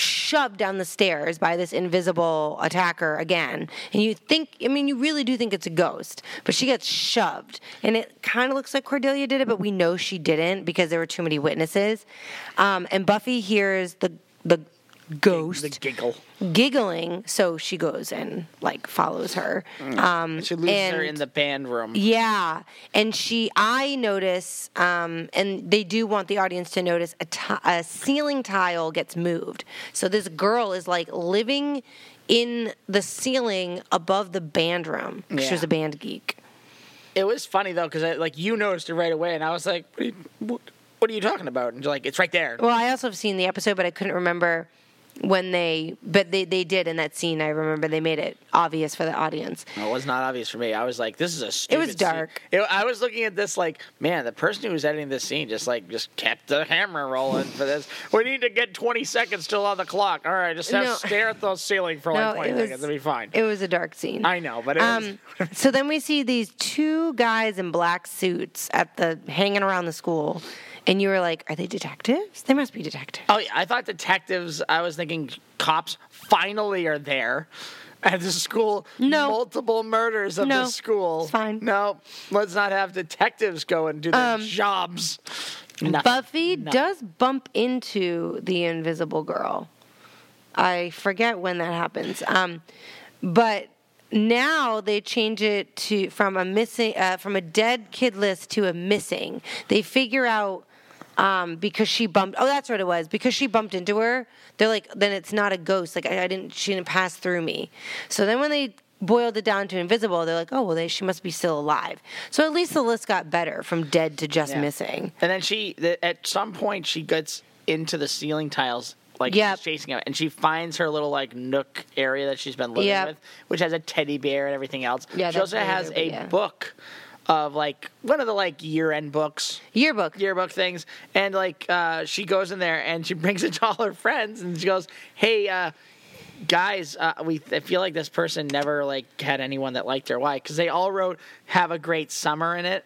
shoved down the stairs by this invisible attacker again. And you think, I mean, you really do think it's a ghost, but she gets shoved. And it kind of looks like Cordelia did it, but we know she didn't because there were too many witnesses. Um, and Buffy hears the the ghost. The giggle. Giggling, so she goes and, like, follows her. Mm. Um, she loses and, her in the band room. Yeah. And she, I notice, um, and they do want the audience to notice, a, t- a ceiling tile gets moved. So this girl is, like, living in the ceiling above the band room. Yeah. She was a band geek. It was funny, though, because, like, you noticed it right away, and I was like, what are you, what, what are you talking about? And you're like, it's right there. Well, I also have seen the episode, but I couldn't remember... When they, but they, they did in that scene, I remember they made it obvious for the audience. No, it was not obvious for me. I was like, this is a stupid It was dark. Scene. It, I was looking at this like, man, the person who was editing this scene just like, just kept the hammer rolling for this. We need to get twenty seconds still on the clock. All right, just have no. stare at the ceiling for no, like twenty it was, seconds. It'll be fine. It was a dark scene. I know, but it um, was. So then we see these two guys in black suits at the, hanging around the school. And you were like, are they detectives? They must be detectives. Oh, yeah. I thought detectives, I was thinking cops finally are there at the school. No. Multiple murders of no. the school. It's fine. No, let's not have detectives go and do their um, jobs. Nothing. Buffy Nothing. does bump into the invisible girl. I forget when that happens. Um, but... Now they change it to from a missing uh, from a dead kid list to a missing. They figure out um, because she bumped. Oh, that's what it was. Because she bumped into her, they're like, then it's not a ghost. Like I, I didn't. She didn't pass through me. So then when they boiled it down to invisible, they're like, oh well, they, she must be still alive. So at least the list got better from dead to just yeah. missing. And then she the, at some point she gets into the ceiling tiles. Like, yep. she's chasing him. And she finds her little, like, nook area that she's been living yep. with, which has a teddy bear and everything else. Yeah, she also has a yeah. book of, like, one of the, like, year-end books. Yearbook. Yearbook things. And, like, uh, she goes in there, and she brings it to all her friends, and she goes, hey, uh, guys, uh, we I feel like this person never, like, had anyone that liked her. Why? Because they all wrote, have a great summer in it.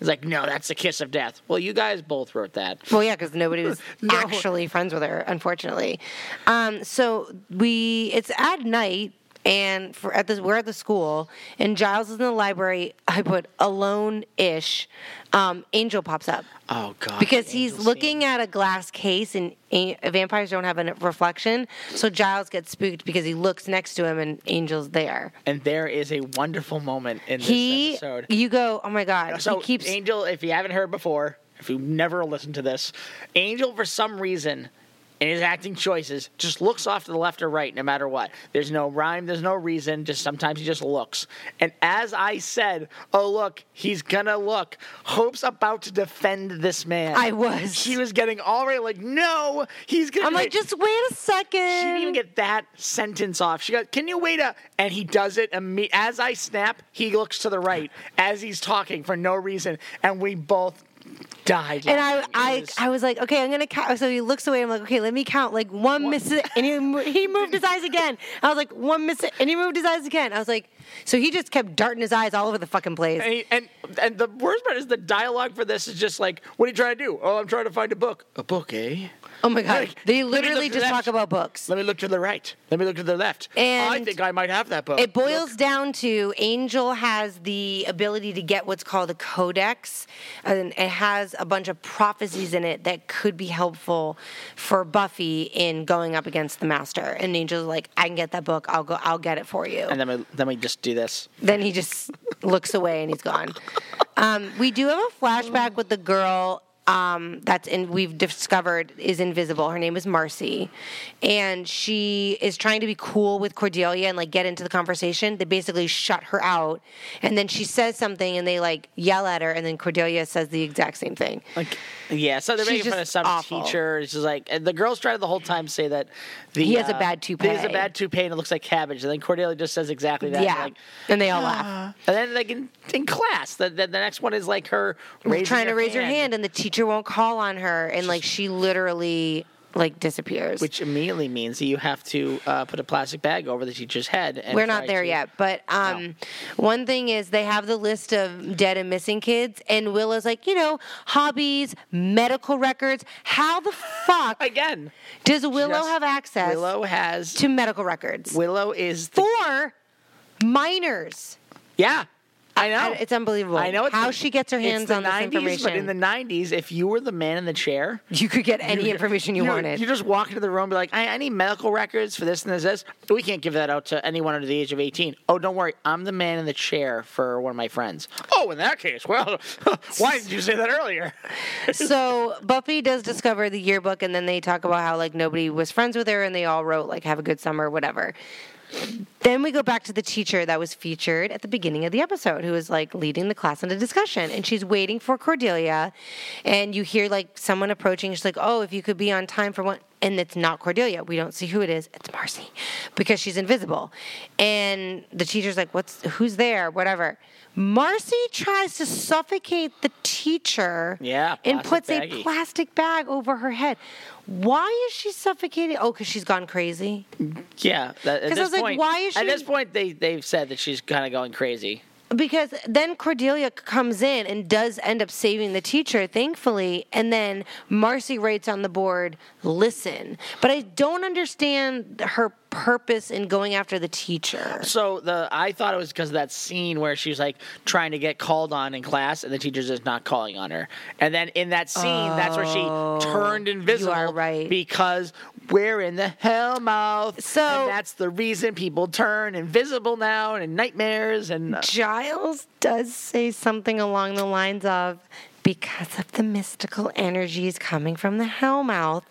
It's like, no, that's the kiss of death. Well, you guys both wrote that. Well, yeah, because nobody was no. actually friends with her, unfortunately. Um, so we, it's at night, and for, at this, we're at the school, and Giles is in the library. I put alone-ish. Um, Angel pops up. Oh, God. Because he's Angel looking scene. at a glass case, and a- vampires don't have a reflection. So Giles gets spooked because he looks next to him, and Angel's there. And there is a wonderful moment in this he, episode. You go, oh, my God. So he keeps... Angel, if you haven't heard before, if you've never listened to this, Angel, for some reason... And his acting choices just looks off to the left or right no matter what. There's no rhyme. There's no reason. Just sometimes he just looks. And as I said, oh, look, he's going to look. Hope's about to defend this man. I was. She was getting all right like, no, he's going to. I'm like, just wait a second. She didn't even get that sentence off. She goes, can you wait a. And he does it. Imme- as I snap, he looks to the right as he's talking for no reason. And we both. Died. And I, I, was, I was like, okay, I'm gonna count. So he looks away. I'm like, okay, let me count. Like one, one. miss, and he he moved his eyes again. I was like, one miss, and he moved his eyes again. I was like, so he just kept darting his eyes all over the fucking place. And he, and, and the worst part is the dialogue for this is just like, what are you trying to do? Oh, I'm trying to find a book. A book, eh? Oh my God! Like, they literally just talk about books. Let me look to the right. Let me look to the left. And I think I might have that book. It boils look. down to Angel has the ability to get what's called a codex, and it has a bunch of prophecies in it that could be helpful for Buffy in going up against the Master. And Angel's like, I can get that book. I'll go. I'll get it for you. And then we, then we just do this. Then he just looks away and he's gone. Um, we do have a flashback with the girl. Um, that's in, we've discovered is invisible. Her name is Marcy, and she is trying to be cool with Cordelia and like get into the conversation. They basically shut her out, and then she says something, and they like yell at her, and then Cordelia says the exact same thing. Like, yeah, so they're making fun of some awful. teacher. It's just like and the girls try to the whole time say that the he has uh, a bad toupee. He has a bad toupee, and it looks like cabbage. And then Cordelia just says exactly that. Yeah, and, like, and they all ah. laugh. And then like in, in class, the, the the next one is like her raising trying her to raise hand. her hand, and the teacher. Won't call on her, and like she literally like disappears. Which immediately means that you have to uh, put a plastic bag over the teacher's head. And We're not there to... yet. But um, no. one thing is they have the list of dead and missing kids. And Willow's like, you know, hobbies, medical records. How the fuck again does Willow Just, have access Willow has, to medical records? Willow is... The... For minors. Yeah. I know. It's unbelievable. I know it's how the, she gets her hands on this information. But in the nineties, if you were the man in the chair, you could get any you, information you, you wanted. You just walk into the room and be like, I, I need medical records for this and this, this. We can't give that out to anyone under the age of eighteen. Oh, don't worry. I'm the man in the chair for one of my friends. Oh, in that case, well, why did you say that earlier? So Buffy does discover the yearbook, and then they talk about how, like, nobody was friends with her, and they all wrote, like, have a good summer, whatever. Then we go back to the teacher that was featured at the beginning of the episode, who is, like, leading the class into discussion. And she's waiting for Cordelia. And you hear, like, someone approaching. She's like, oh, if you could be on time for one. And it's not Cordelia. We don't see who it is. It's Marcy. Because she's invisible. And the teacher's like, "What's? Who's there? Whatever." Marcy tries to suffocate the teacher yeah, and puts baggy. a plastic bag over her head. Why is she suffocating? Oh, because she's gone crazy? Yeah. Because I was point, like, why is she? At this point, they, they've said that she's kind of going crazy. Because then Cordelia comes in and does end up saving the teacher, thankfully. And then Marcy writes on the board, listen. But I don't understand her purpose in going after the teacher. So the I thought it was because of that scene where she's, like, trying to get called on in class, and the teacher's just not calling on her. And then in that scene, oh, that's where she turned invisible. You are right. Because we're in the Hellmouth. So, and that's the reason people turn invisible now and in Nightmares. And uh, Giles does say something along the lines of, because of the mystical energies coming from the Hellmouth,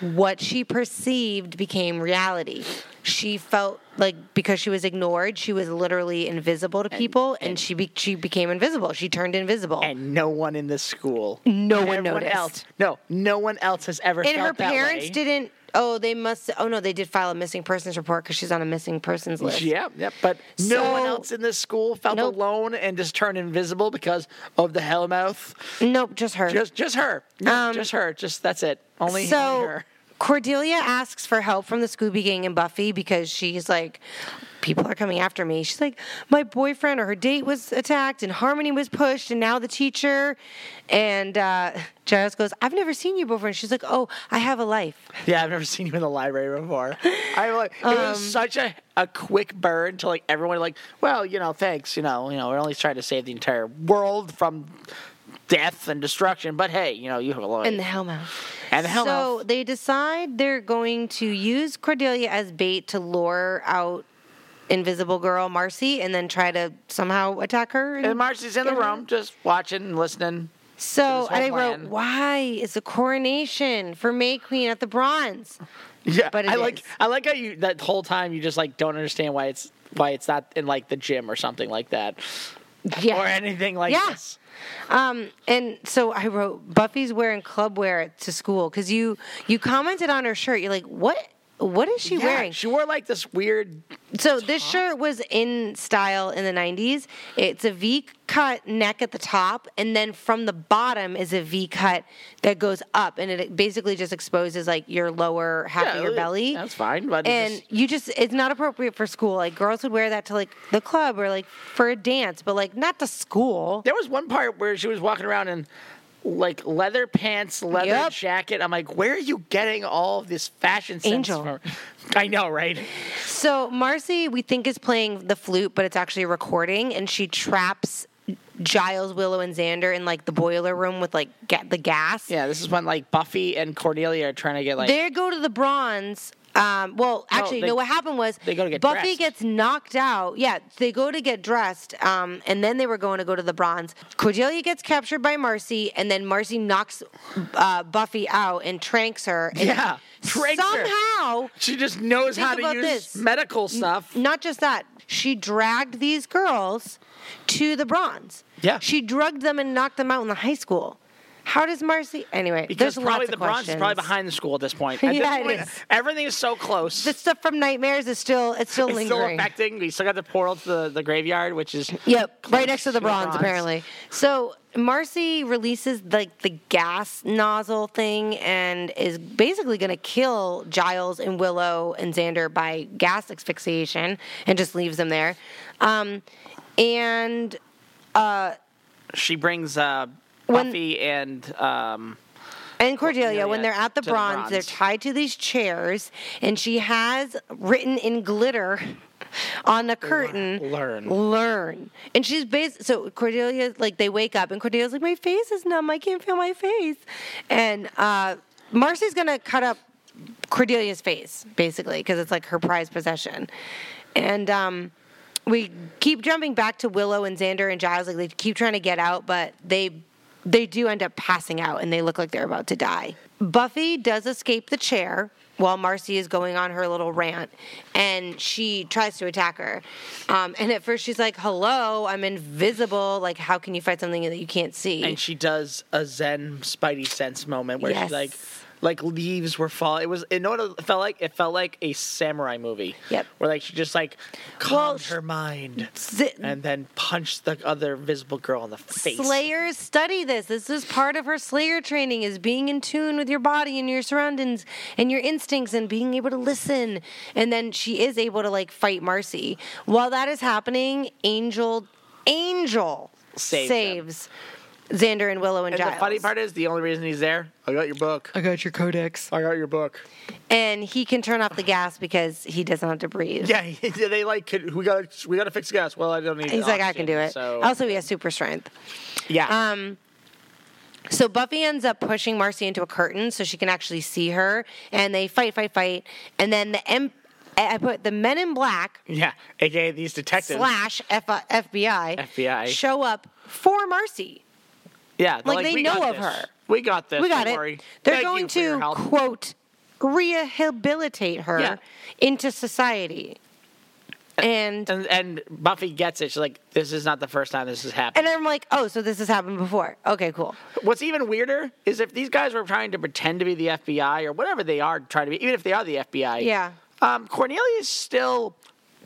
what she perceived became reality. She felt like, because she was ignored, she was literally invisible to people, and, and, and she be, she became invisible. She turned invisible. And no one in the school. No one everyone noticed. Else, no, no one else has ever and felt that way. And her parents didn't. Oh, they must. Oh, no, they did file a missing persons report because she's on a missing persons list. Yep, yep. But so, no one else in this school felt nope. alone and just turned invisible because of the Hellmouth. Nope, just her. Just, just her. Um, just her. Just that's it. Only, so, only her. Cordelia asks for help from the Scooby Gang and Buffy because she's like, people are coming after me. She's like, my boyfriend or her date was attacked and Harmony was pushed and now the teacher. And uh, Giles goes, I've never seen you before. And she's like, oh, I have a life. Yeah, I've never seen you in the library before. I like, It um, was such a, a quick burn to, like, everyone like, well, you know, thanks. You know, you know, we're only trying to save the entire world from death and destruction, but hey, you know, you have a lot. And the Hellmouth. And the Hellmouth. So they decide they're going to use Cordelia as bait to lure out Invisible Girl Marcy and then try to somehow attack her. And, and Marcy's in the room her. just watching and listening. So I wrote, why is the coronation for May Queen at the Bronze? Yeah, but it I is. like I like how you that whole time you just, like, don't understand why it's why it's not in, like, the gym or something like that. Yeah. Or anything like yeah. this. Um, and so I wrote, Buffy's wearing club wear to school, because you, you commented on her shirt. You're like, what? What is she yeah, wearing? She wore, like, this weird. So top. This shirt was in style in the nineties. It's a V-cut neck at the top, and then from the bottom is a V-cut that goes up, and it basically just exposes, like, your lower half yeah, of your belly. That's fine, but and just... you just—it's not appropriate for school. Like, girls would wear that to, like, the club or, like, for a dance, but, like, not to school. There was one part where she was walking around and, like, leather pants, leather yep. jacket. I'm like, where are you getting all of this fashion sense Angel. from? I know, right? So Marcy, we think, is playing the flute, but it's actually recording, and she traps Giles, Willow, and Xander in, like, the boiler room with, like, get the gas. Yeah, this is when, like, Buffy and Cordelia are trying to get, like... They go to the Bronze... Um, well, actually, no, they, no, what happened was they go to get Buffy dressed. gets knocked out. Yeah, they go to get dressed, um, and then they were going to go to the Bronze. Cordelia gets captured by Marcy, and then Marcy knocks uh, Buffy out and tranks her. And yeah, tranks her. Somehow. She just knows how to use this. medical stuff. N- not just that. She dragged these girls to the Bronze. Yeah. She drugged them and knocked them out in the high school. How does Marcy... Anyway, because there's lots of questions. Because probably the Bronze is probably behind the school at this point. At yeah, this point, it is. Everything is so close. The stuff from Nightmares is still it's still it's lingering. It's still affecting. We still got the portal to the, the graveyard, which is... Yep, right next to the, to bronze, the bronze, apparently. So... Marcy releases the, the gas nozzle thing and is basically going to kill Giles and Willow and Xander by gas asphyxiation and just leaves them there. Um, and uh, she brings uh, Buffy when, and... Um, and Cordelia, Cordelia, when they're at the bronze, the bronze, they're tied to these chairs, and she has written in glitter... on the curtain, learn, learn, and she's based. So Cordelia, like they wake up, and Cordelia's like, "My face is numb. I can't feel my face." And uh, Marcy's gonna cut up Cordelia's face, basically, because it's like her prized possession. And um, we keep jumping back to Willow and Xander and Giles. Like they keep trying to get out, but they they do end up passing out, and they look like they're about to die. Buffy does escape the chair while Marcy is going on her little rant, and she tries to attack her. Um, and at first she's like, hello, I'm invisible. Like, how can you fight something that you can't see? And she does a Zen Spidey Sense moment where yes. she's like... Like leaves were falling. It was. You know what it felt like? It felt like a samurai movie. Yep. Where like she just like calmed well, her mind th- and then punched the other visible girl in the face. Slayers study this. This is part of her Slayer training: is being in tune with your body and your surroundings and your instincts and being able to listen. And then she is able to like fight Marcy. While that is happening, Angel, Angel Save saves. Them. Xander and Willow and, and Giles. And the funny part is, the only reason he's there, I got your book. I got your codex. I got your book. And he can turn off the gas because he doesn't have to breathe. Yeah, they like, we got we got to fix the gas. Well, I don't need He's like, oxygen, I can do it. So. Also, he has super strength. Yeah. Um. So Buffy ends up pushing Marcy into a curtain so she can actually see her. And they fight, fight, fight. And then the M... I put the men in black. Yeah, a k a these detectives. Slash F- FBI. F B I. Show up for Marcy. Yeah, like, like they know of her. We got this. We got Don't it. Worry. They're Thank going to quote rehabilitate her yeah. into society. And, and and Buffy gets it. She's like, this is not the first time this has happened. And I'm like, oh, so this has happened before. Okay, cool. What's even weirder is if these guys were trying to pretend to be the F B I or whatever they are trying to be, even if they are the F B I. Yeah. Um, Cordelia is still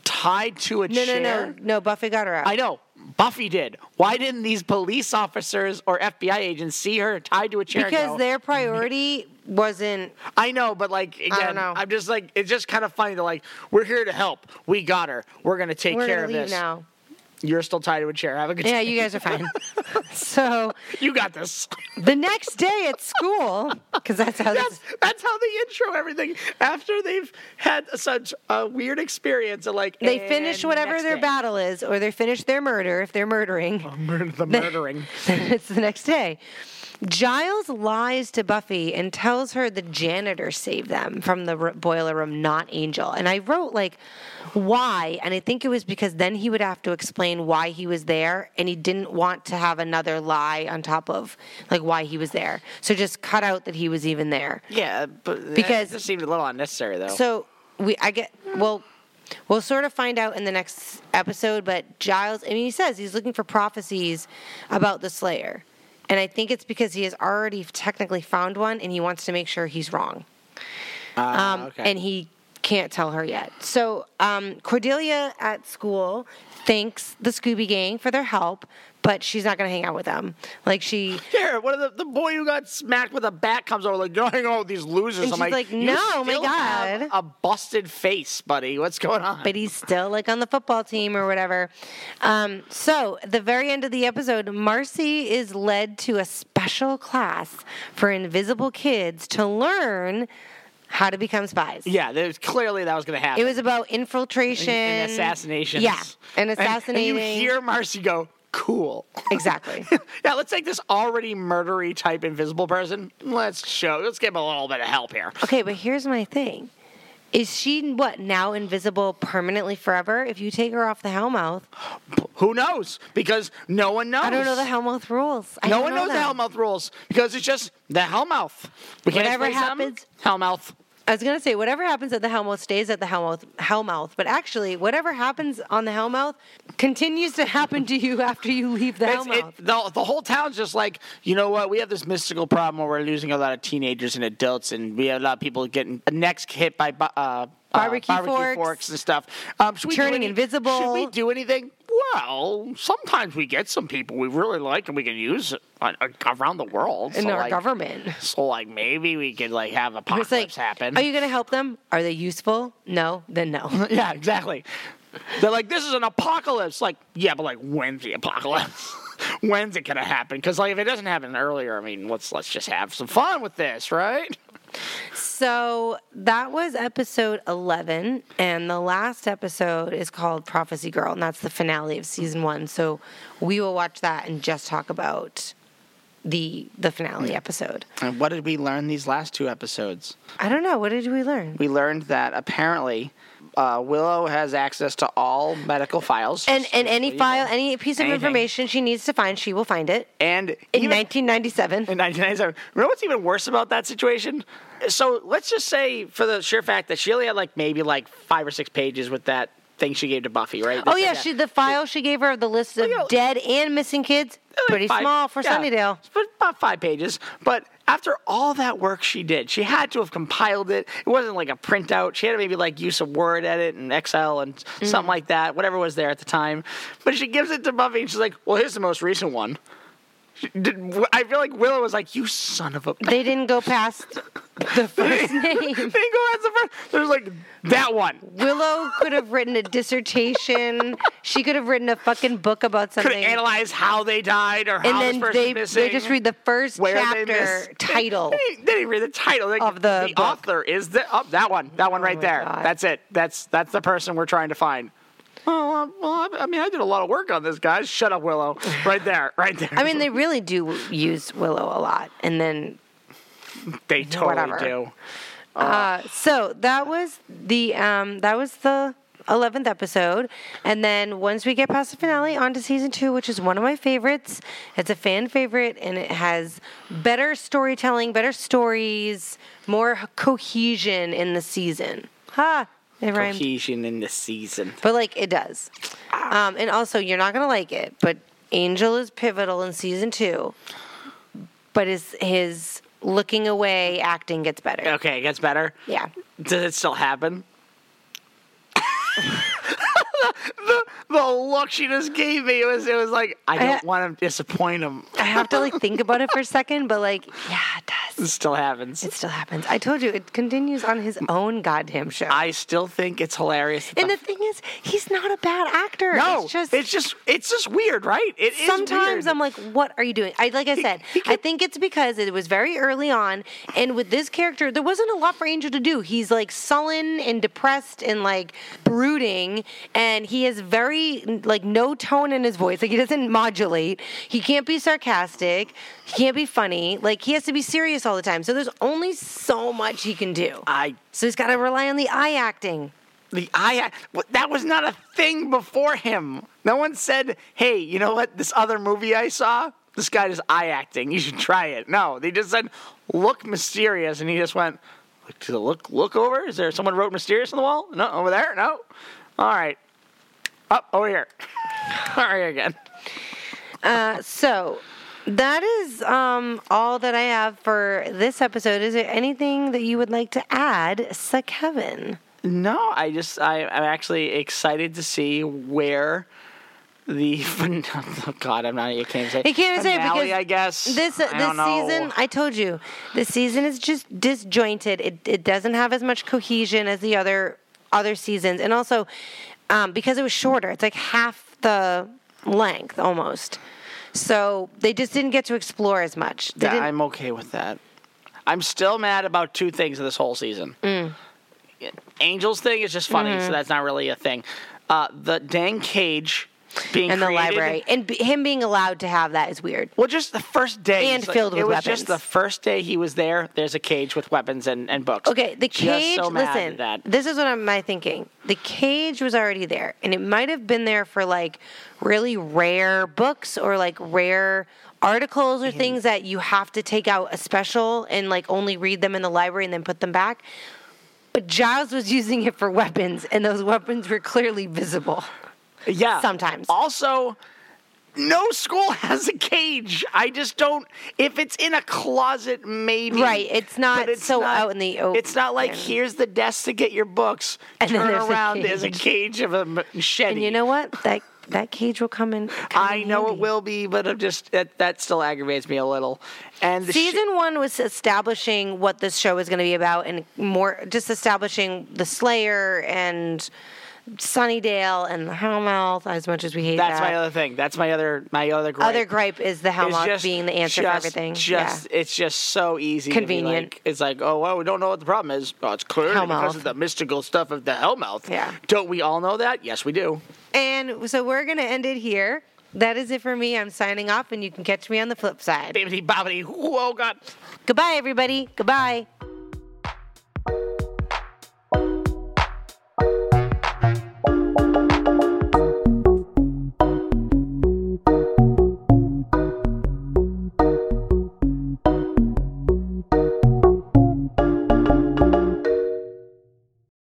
tied to a no, chair. No, no, no. Buffy got her out. I know. Buffy did. Why didn't these police officers or F B I agents see her tied to a chair? Because go, their priority wasn't... I know, but like, again, I don't know. I'm just like, it's just kind of funny to like, we're here to help. We got her. We're going to take we're care of this. Now. You're still tied to a chair. Have a good day. Yeah, you guys are fine. So... You got this. The next day at school, because that's how... That's, this... that's how they intro everything. After they've had such a weird experience of like... They finish whatever their day. battle is, or they finish their murder, if they're murdering. Oh, murder, the murdering. It's the next day. Giles lies to Buffy and tells her the janitor saved them from the r- boiler room, not Angel. And I wrote, like, why? And I think it was because then he would have to explain why he was there, and he didn't want to have another lie on top of, like, why he was there. So just cut out that he was even there. Yeah, but because, that seemed a little unnecessary, though. So we, I get, well... We'll sort of find out in the next episode, but Giles, I mean, he says he's looking for prophecies about the Slayer. And I think it's because he has already technically found one, and he wants to make sure he's wrong. Uh, um, okay. And he can't tell her yet. So um, Cordelia at school thanks the Scooby Gang for their help, but she's not going to hang out with them. Like she... Here, one of the, the boy who got smacked with a bat comes over like, don't hang out with these losers. And I'm she's like, like no, you my God. Have a busted face, buddy. What's going on? But he's still like on the football team or whatever. Um, so at the very end of the episode, Marcy is led to a special class for invisible kids to learn how to become spies. Yeah, there's clearly that was going to happen. It was about infiltration. And, and assassinations. Yeah, and assassinating. And, and you hear Marcy go... Cool. Exactly. Yeah, let's take this already murdery type invisible person. Let's show. Let's give him a little bit of help here. Okay, but here's my thing. Is she, what, now invisible permanently forever if you take her off the Hellmouth? Who knows? Because no one knows. I don't know the Hellmouth rules. I no one know knows them. the Hellmouth rules because it's just the Hellmouth. We Whatever can't happens. Them. Hellmouth. I was going to say, whatever happens at the Hellmouth stays at the Hellmouth, Hellmouth, but actually, whatever happens on the Hellmouth continues to happen to you after you leave the it's, Hellmouth. It, the, the whole town's just like, you know what, we have this mystical problem where we're losing a lot of teenagers and adults, and we have a lot of people getting next hit by uh, barbecue, uh, barbecue forks. forks and stuff. Um, should we Turning any, invisible. Should we do anything? Well, sometimes we get some people we really like and we can use on, on, around the world. In so our like, government. So, like, maybe we could, like, have apocalypse like, happen. Are you going to help them? Are they useful? No? Then no. Yeah, exactly. They're like, this is an apocalypse. Like, yeah, but, like, when's the apocalypse? When's it going to happen? Because, like, if it doesn't happen earlier, I mean, let's let's just have some fun with this, right? So that was episode eleven, and the last episode is called Prophecy Girl, and that's the finale of season one. So we will watch that and just talk about the the finale episode. And what did we learn these last two episodes? I don't know. What did we learn? We learned that apparently uh, Willow has access to all medical files. And and any file, know. any piece of Anything. information she needs to find, she will find it. And in even, nineteen ninety-seven. In nineteen ninety-seven. You know what's even worse about that situation? So let's just say, for the sheer fact that she only had like maybe like five or six pages with that thing she gave to Buffy, right? This oh yeah, she, the file she gave her, the list of well, you know, dead and missing kids, like pretty five, small for yeah, Sunnydale. About five pages, but after all that work she did, she had to have compiled it. It wasn't like a printout. She had to maybe like use some Word edit and Excel and mm-hmm. something like that, whatever was there at the time. But she gives it to Buffy and she's like, well, here's the most recent one. Did, I feel like Willow was like, you son of a... They didn't go past the first they didn't, name. They didn't go past the first... There's like, that one. Willow could have written a dissertation. She could have written a fucking book about something. Could have analyzed how they died or how and then this person's missing. They just read the first chapter title. They, they, didn't, they didn't read the title. Like, of the The author is... the oh, that one. That one oh right there. God. That's it. That's That's the person we're trying to find. Oh, well, I mean, I did a lot of work on this, guys. Shut up, Willow. Right there, right there. I mean, they really do use Willow a lot, and then they totally whatever. do. Uh, uh, so that was the um, that was the eleventh episode, and then once we get past the finale, on to season two, which is one of my favorites. It's a fan favorite, and it has better storytelling, better stories, more cohesion in the season. Ha. Huh. Cohesion in the season. But, like, it does. Um, and also, you're not going to like it, but Angel is pivotal in season two. But his, his looking away acting gets better. Okay, it gets better? Yeah. Does it still happen? the, the, the look she just gave me, it was, it was like, I don't I, want to disappoint him. I have to, like, think about it for a second, but, like, yeah, it does. It still happens. It still happens. I told you, it continues on his own goddamn show. I still think it's hilarious. And the thing is, he's not a bad actor. No, it's just, it's just, it's just weird, right? It is weird. Sometimes I'm like, what are you doing? I Like I said, he, he I think it's because it was very early on, and with this character, there wasn't a lot for Angel to do. He's, like, sullen and depressed and, like, brooding, and he has very, like, no tone in his voice. Like, he doesn't modulate. He can't be sarcastic. He can't be funny. Like, he has to be serious all the time, so there's only so much he can do. I so he's got to rely on the eye acting. The eye act well, that was not a thing before him. No one said, "Hey, you know what? This other movie I saw, this guy is eye acting. You should try it." No, they just said, "Look mysterious," and he just went, "Look, look, look over. Is there someone wrote mysterious on the wall? No, over there. No, all right, up over here. All right again." Uh, so. That is um, all that I have for this episode. Is there anything that you would like to add, Sir Kevin? No, I just, I, I'm actually excited to see where the, oh God, I'm not, you can't say. You can't say finale, because I guess. This, uh, I this season, I told you, this season is just disjointed. It, it doesn't have as much cohesion as the other, other seasons. And also, um, because it was shorter, it's like half the length almost. So they just didn't get to explore as much. They yeah, didn't... I'm okay with that. I'm still mad about two things this whole season. Mm. Angel's thing is just funny, mm-hmm. so that's not really a thing. Uh, the dang cage being in the created... library and b- him being allowed to have that is weird. Well, just the first day and filled like, with it weapons. It was just the first day he was there. There's a cage with weapons and, and books. Okay, the cage. Just so mad listen, at that. This is what I'm my thinking. The cage was already there, and it might have been there for like. Really rare books or like rare articles or things that you have to take out a special and like only read them in the library and then put them back. But Giles was using it for weapons, and those weapons were clearly visible. Yeah. Sometimes. Also, no school has a cage. I just don't. If it's in a closet, maybe. Right. It's not it's so not, out in the open. It's not like, here's the desk to get your books. And turn then there's around, a there's a cage of a machete. And you know what? That that cage will come in. Come I know handy. It will be, but I'm just that, that still aggravates me a little. And the season sh- one was establishing what this show is going to be about, and more just establishing the Slayer and Sunnydale and the Hellmouth, as much as we hate That's that. That's my other thing. That's my other my other gripe. Other gripe is the Hellmouth being the answer just, for everything. Just, yeah. It's just so easy. Convenient. To like, it's like, oh, well, we don't know what the problem is. Oh, it's clearly Hellmouth. Because of the mystical stuff of the Hellmouth. Yeah. Don't we all know that? Yes, we do. And so we're going to end it here. That is it for me. I'm signing off, and you can catch me on the flip side. Bibbidi bobbidi. Oh, God. Goodbye, everybody. Goodbye.